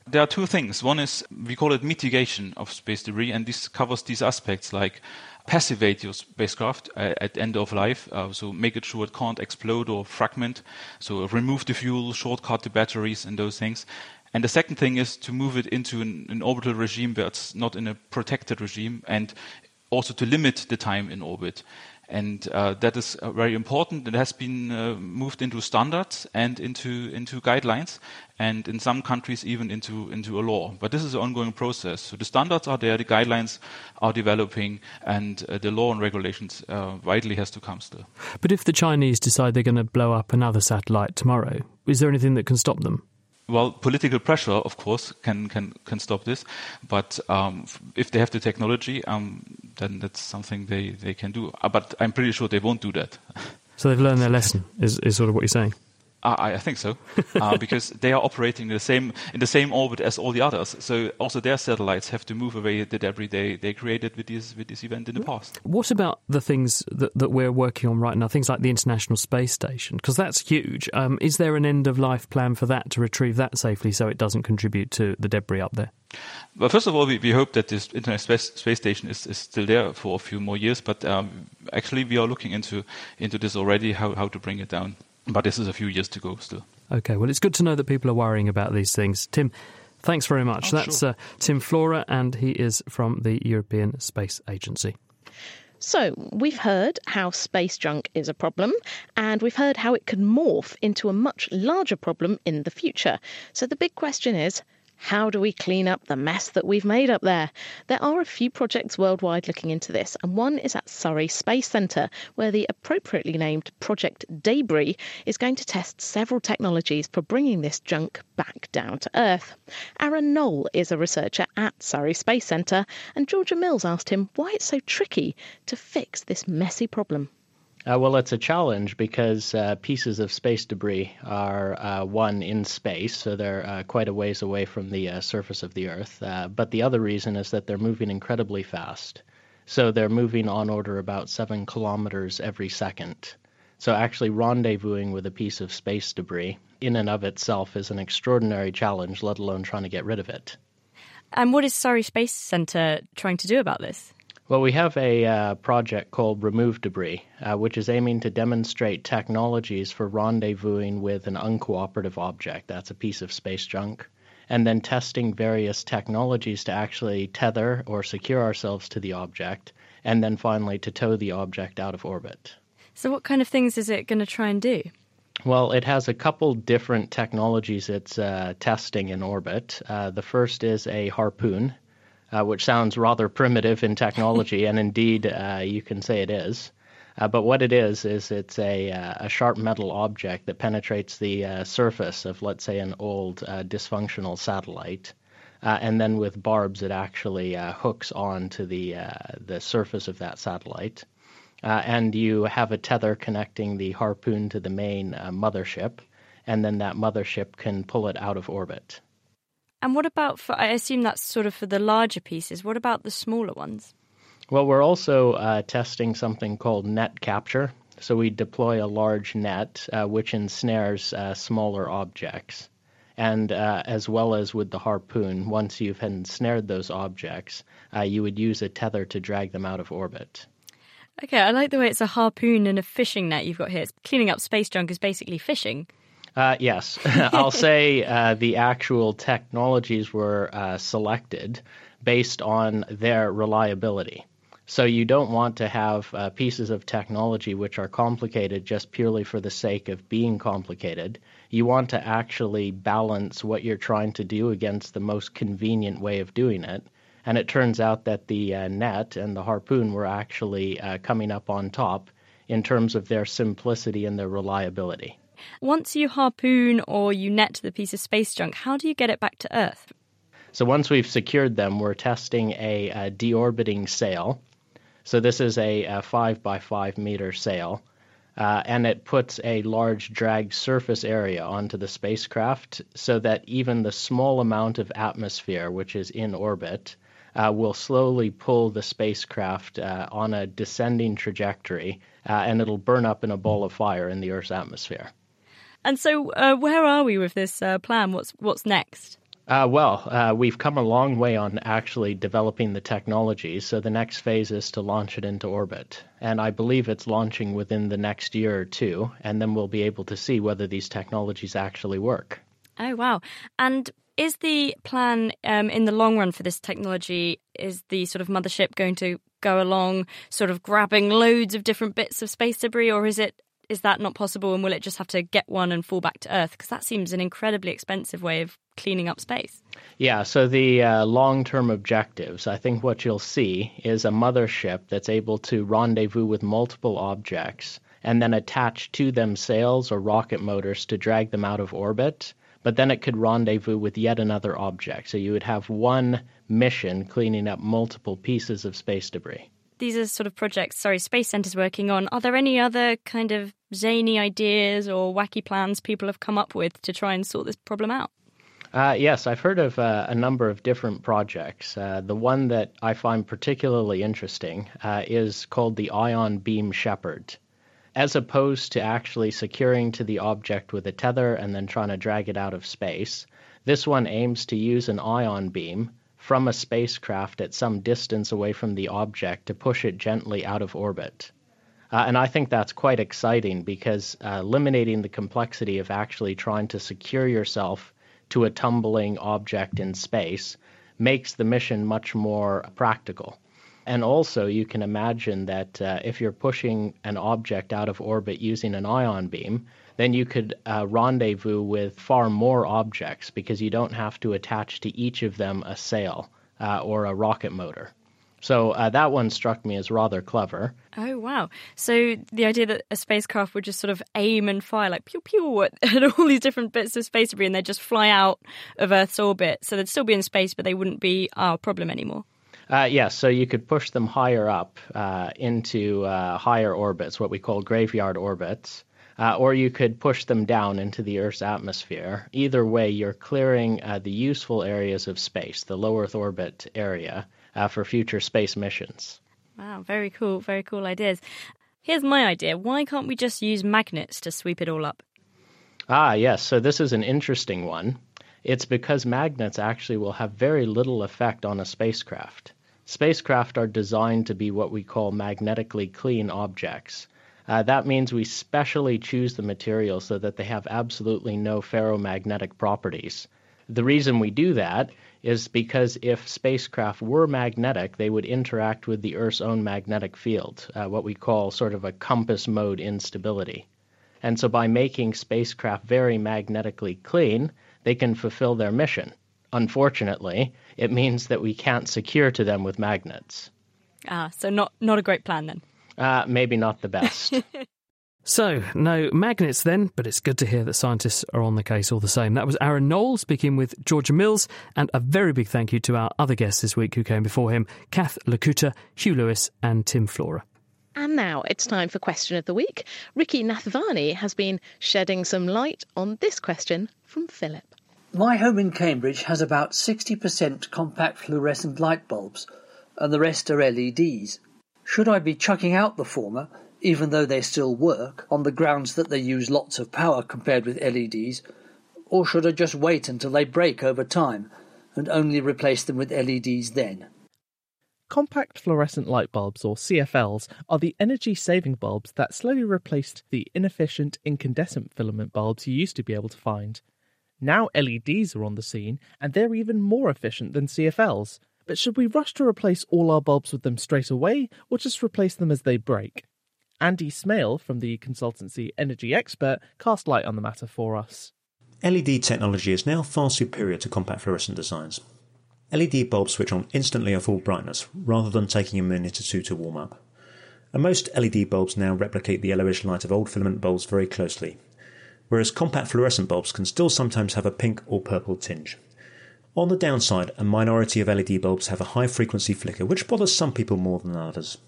There are two things. One is, we call it mitigation of space debris, and this covers these aspects like passivate your spacecraft at end of life, uh, so make it sure it can't explode or fragment, so remove the fuel, shortcut the batteries and those things. And the second thing is to move it into an, an orbital regime where it's not in a protected regime, and also to limit the time in orbit. And uh, that is uh, very important. It has been uh, moved into standards and into into guidelines, and in some countries even into, into a law. But this is an ongoing process. So the standards are there, the guidelines are developing, and uh, the law and regulations uh, widely has to come still. But if the Chinese decide they're going to blow up another satellite tomorrow, is there anything that can stop them? Well, political pressure, of course, can can, can stop this. But um, if they have the technology, um, then that's something they, they can do. But I'm pretty sure they won't do that. So they've learned their lesson, is, is sort of what you're saying. I, I think so, uh, because they are operating in the same in the same orbit as all the others. So also their satellites have to move away the debris they, they created with this with this event in the past. What about the things that, that we're working on right now? Things like the International Space Station, because that's huge. Um, is there an end of life plan for that to retrieve that safely so it doesn't contribute to the debris up there? Well, first of all, we, we hope that this International Space, space Station is, is still there for a few more years. But um, actually, we are looking into into this already, how how to bring it down. But this is a few years to go still. Okay, well, it's good to know that people are worrying about these things. Tim, thanks very much. Oh, That's sure. uh, Tim Flohrer, and he is from the European Space Agency. So we've heard how space junk is a problem, and we've heard how it could morph into a much larger problem in the future. So the big question is, how do we clean up the mess that we've made up there? There are a few projects worldwide looking into this, and one is at Surrey Space Centre, where the appropriately named Project Debris is going to test several technologies for bringing this junk back down to Earth. Aaron Knoll is a researcher at Surrey Space Centre, and Georgia Mills asked him why it's so tricky to fix this messy problem. Uh, well, it's a challenge because uh, pieces of space debris are, uh, one, in space, so they're uh, quite a ways away from the uh, surface of the Earth. Uh, but the other reason is that they're moving incredibly fast. So they're moving on order about seven kilometers every second. So actually rendezvousing with a piece of space debris in and of itself is an extraordinary challenge, let alone trying to get rid of it. And what is Surrey Space Centre trying to do about this? Well, we have a uh, project called Remove Debris, uh, which is aiming to demonstrate technologies for rendezvousing with an uncooperative object, that's a piece of space junk, and then testing various technologies to actually tether or secure ourselves to the object, and then finally to tow the object out of orbit. So what kind of things is it going to try and do? Well, it has a couple different technologies it's uh, testing in orbit. Uh, the first is a harpoon. Uh, which sounds rather primitive in technology, and indeed uh, you can say it is. Uh, but what it is, is it's a, uh, a sharp metal object that penetrates the uh, surface of, let's say, an old uh, dysfunctional satellite. Uh, and then with barbs, it actually uh, hooks on to the, uh, the surface of that satellite. Uh, and you have a tether connecting the harpoon to the main uh, mothership, and then that mothership can pull it out of orbit. And what about, for, I assume that's sort of for the larger pieces, what about the smaller ones? Well, we're also uh, testing something called net capture. So we deploy a large net, uh, which ensnares uh, smaller objects. And uh, as well as with the harpoon, once you've ensnared those objects, uh, you would use a tether to drag them out of orbit. Okay, I like the way it's a harpoon and a fishing net you've got here. It's cleaning up space junk is basically fishing. Uh, yes. I'll say uh, the actual technologies were uh, selected based on their reliability. So you don't want to have uh, pieces of technology which are complicated just purely for the sake of being complicated. You want to actually balance what you're trying to do against the most convenient way of doing it. And it turns out that the uh, net and the harpoon were actually uh, coming up on top in terms of their simplicity and their reliability. Once you harpoon or you net the piece of space junk, how do you get it back to Earth? So once we've secured them, we're testing a, a deorbiting sail. So this is a, a five by five meter sail, uh, and it puts a large drag surface area onto the spacecraft so that even the small amount of atmosphere which is in orbit uh, will slowly pull the spacecraft uh, on a descending trajectory, uh, and it'll burn up in a ball of fire in the Earth's atmosphere. And so uh, where are we with this uh, plan? What's what's next? Uh, well, uh, we've come a long way on actually developing the technology. So the next phase is to launch it into orbit. And I believe it's launching within the next year or two. And then we'll be able to see whether these technologies actually work. Oh, wow. And is the plan um, in the long run for this technology, is the sort of mothership going to go along sort of grabbing loads of different bits of space debris, or is it Is that not possible, and will it just have to get one and fall back to Earth? Because that seems an incredibly expensive way of cleaning up space. Yeah, so the uh, long-term objectives, I think what you'll see is a mothership that's able to rendezvous with multiple objects and then attach to them sails or rocket motors to drag them out of orbit, but then it could rendezvous with yet another object. So you would have one mission cleaning up multiple pieces of space debris. these are sort of projects Surrey Space Centre's working on. Are there any other kind of zany ideas or wacky plans people have come up with to try and sort this problem out? Uh, yes, I've heard of uh, a number of different projects. Uh, the one that I find particularly interesting uh, is called the Ion Beam Shepherd. As opposed to actually securing to the object with a tether and then trying to drag it out of space, this one aims to use an ion beam from a spacecraft at some distance away from the object to push it gently out of orbit. Uh, and I think that's quite exciting because uh, eliminating the complexity of actually trying to secure yourself to a tumbling object in space makes the mission much more practical. And also you can imagine that uh, if you're pushing an object out of orbit using an ion beam, then you could uh, rendezvous with far more objects because you don't have to attach to each of them a sail uh, or a rocket motor. So uh, that one struck me as rather clever. Oh, wow. So the idea that a spacecraft would just sort of aim and fire like pew pew at, at all these different bits of space debris and they'd just fly out of Earth's orbit. So they'd still be in space, but they wouldn't be our problem anymore. Uh, yes, yeah, so you could push them higher up uh, into uh, higher orbits, what we call graveyard orbits, uh, or you could push them down into the Earth's atmosphere. Either way, you're clearing uh, the useful areas of space, the low Earth orbit area, uh, for future space missions. Wow, very cool, very cool ideas. Here's my idea. Why can't we just use magnets to sweep it all up? Ah, yes, so this is an interesting one. It's because magnets actually will have very little effect on a spacecraft. Spacecraft are designed to be what we call magnetically clean objects. Uh, that means we specially choose the material so that they have absolutely no ferromagnetic properties. The reason we do that is because if spacecraft were magnetic, they would interact with the Earth's own magnetic field, uh, what we call sort of a compass mode instability. And so by making spacecraft very magnetically clean, they can fulfill their mission. Unfortunately, it means that we can't secure to them with magnets. Ah, so not, not a great plan then. Uh, maybe not the best. So, no magnets then, but it's good to hear that scientists are on the case all the same. That was Aaron Knoll speaking with Georgia Mills, and a very big thank you to our other guests this week who came before him, Cat Lachuta, Hugh Lewis and Tim Flohrer. And now it's time for Question of the Week. Ricky Nathvani has been shedding some light on this question from Philip. My home in Cambridge has about sixty percent compact fluorescent light bulbs, and the rest are L E Ds. Should I be chucking out the former, even though they still work, on the grounds that they use lots of power compared with L E Ds, or should I just wait until they break over time and only replace them with L E Ds then? Compact fluorescent light bulbs, or C F Ls, are the energy-saving bulbs that slowly replaced the inefficient incandescent filament bulbs you used to be able to find. Now L E Ds are on the scene, and they're even more efficient than C F Ls. But should we rush to replace all our bulbs with them straight away, or just replace them as they break? Andy Smale from the consultancy Energy Expert cast light on the matter for us. L E D technology is now far superior to compact fluorescent designs. L E D bulbs switch on instantly at full brightness, rather than taking a minute or two to warm up. And most L E D bulbs now replicate the yellowish light of old filament bulbs very closely, whereas compact fluorescent bulbs can still sometimes have a pink or purple tinge. On the downside, a minority of L E D bulbs have a high-frequency flicker, which bothers some people more than others.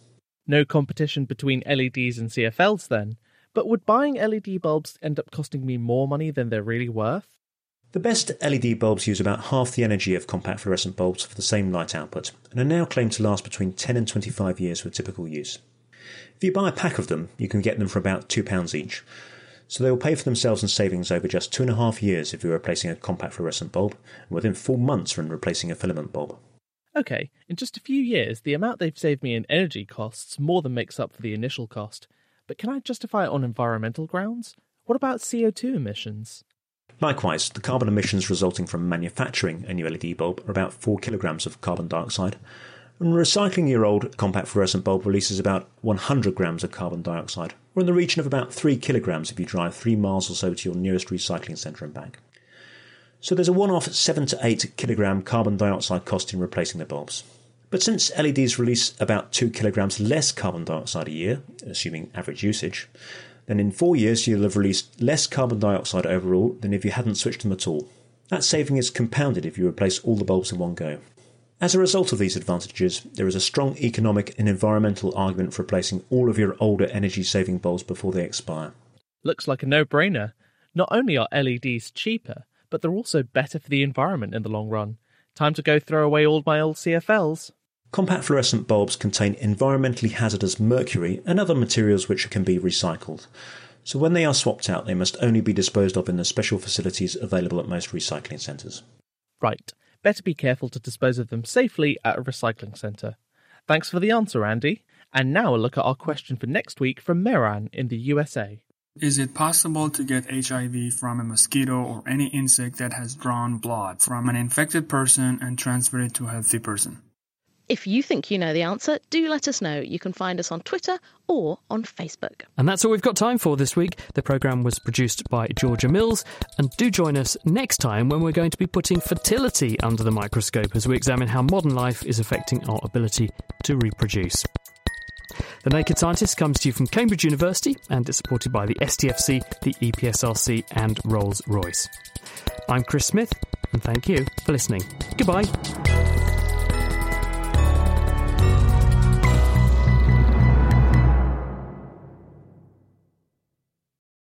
No competition between L E Ds and C F Ls then, but would buying L E D bulbs end up costing me more money than they're really worth? The best L E D bulbs use about half the energy of compact fluorescent bulbs for the same light output, and are now claimed to last between ten and twenty-five years with typical use. If you buy a pack of them, you can get them for about two pounds each, so they will pay for themselves in savings over just two and a half years if you're replacing a compact fluorescent bulb, and within four months from replacing a filament bulb. OK, in just a few years, the amount they've saved me in energy costs more than makes up for the initial cost, but can I justify it on environmental grounds? What about C O two emissions? Likewise, the carbon emissions resulting from manufacturing a new L E D bulb are about four kilograms of carbon dioxide, and recycling your old compact fluorescent bulb releases about one hundred grams of carbon dioxide, or in the region of about three kilograms if you drive three miles or so to your nearest recycling centre and back. So there's a one-off seven to eight kilogram carbon dioxide cost in replacing the bulbs. But since L E Ds release about two kilograms less carbon dioxide a year, assuming average usage, then in four years you'll have released less carbon dioxide overall than if you hadn't switched them at all. That saving is compounded if you replace all the bulbs in one go. As a result of these advantages, there is a strong economic and environmental argument for replacing all of your older energy-saving bulbs before they expire. Looks like a no-brainer. Not only are L E Ds cheaper, but they're also better for the environment in the long run. Time to go throw away all my old C F Ls. Compact fluorescent bulbs contain environmentally hazardous mercury and other materials which can be recycled. So when they are swapped out, they must only be disposed of in the special facilities available at most recycling centres. Right. Better be careful to dispose of them safely at a recycling centre. Thanks for the answer, Andy. And now a look at our question for next week from Meran in the U S A. Is it possible to get H I V from a mosquito or any insect that has drawn blood from an infected person and transfer it to a healthy person? If you think you know the answer, do let us know. You can find us on Twitter or on Facebook. And that's all we've got time for this week. The programme was produced by Georgia Mills. And do join us next time when we're going to be putting fertility under the microscope as we examine how modern life is affecting our ability to reproduce. The Naked Scientist comes to you from Cambridge University and is supported by the S T F C, the E P S R C and Rolls-Royce. I'm Chris Smith and thank you for listening. Goodbye.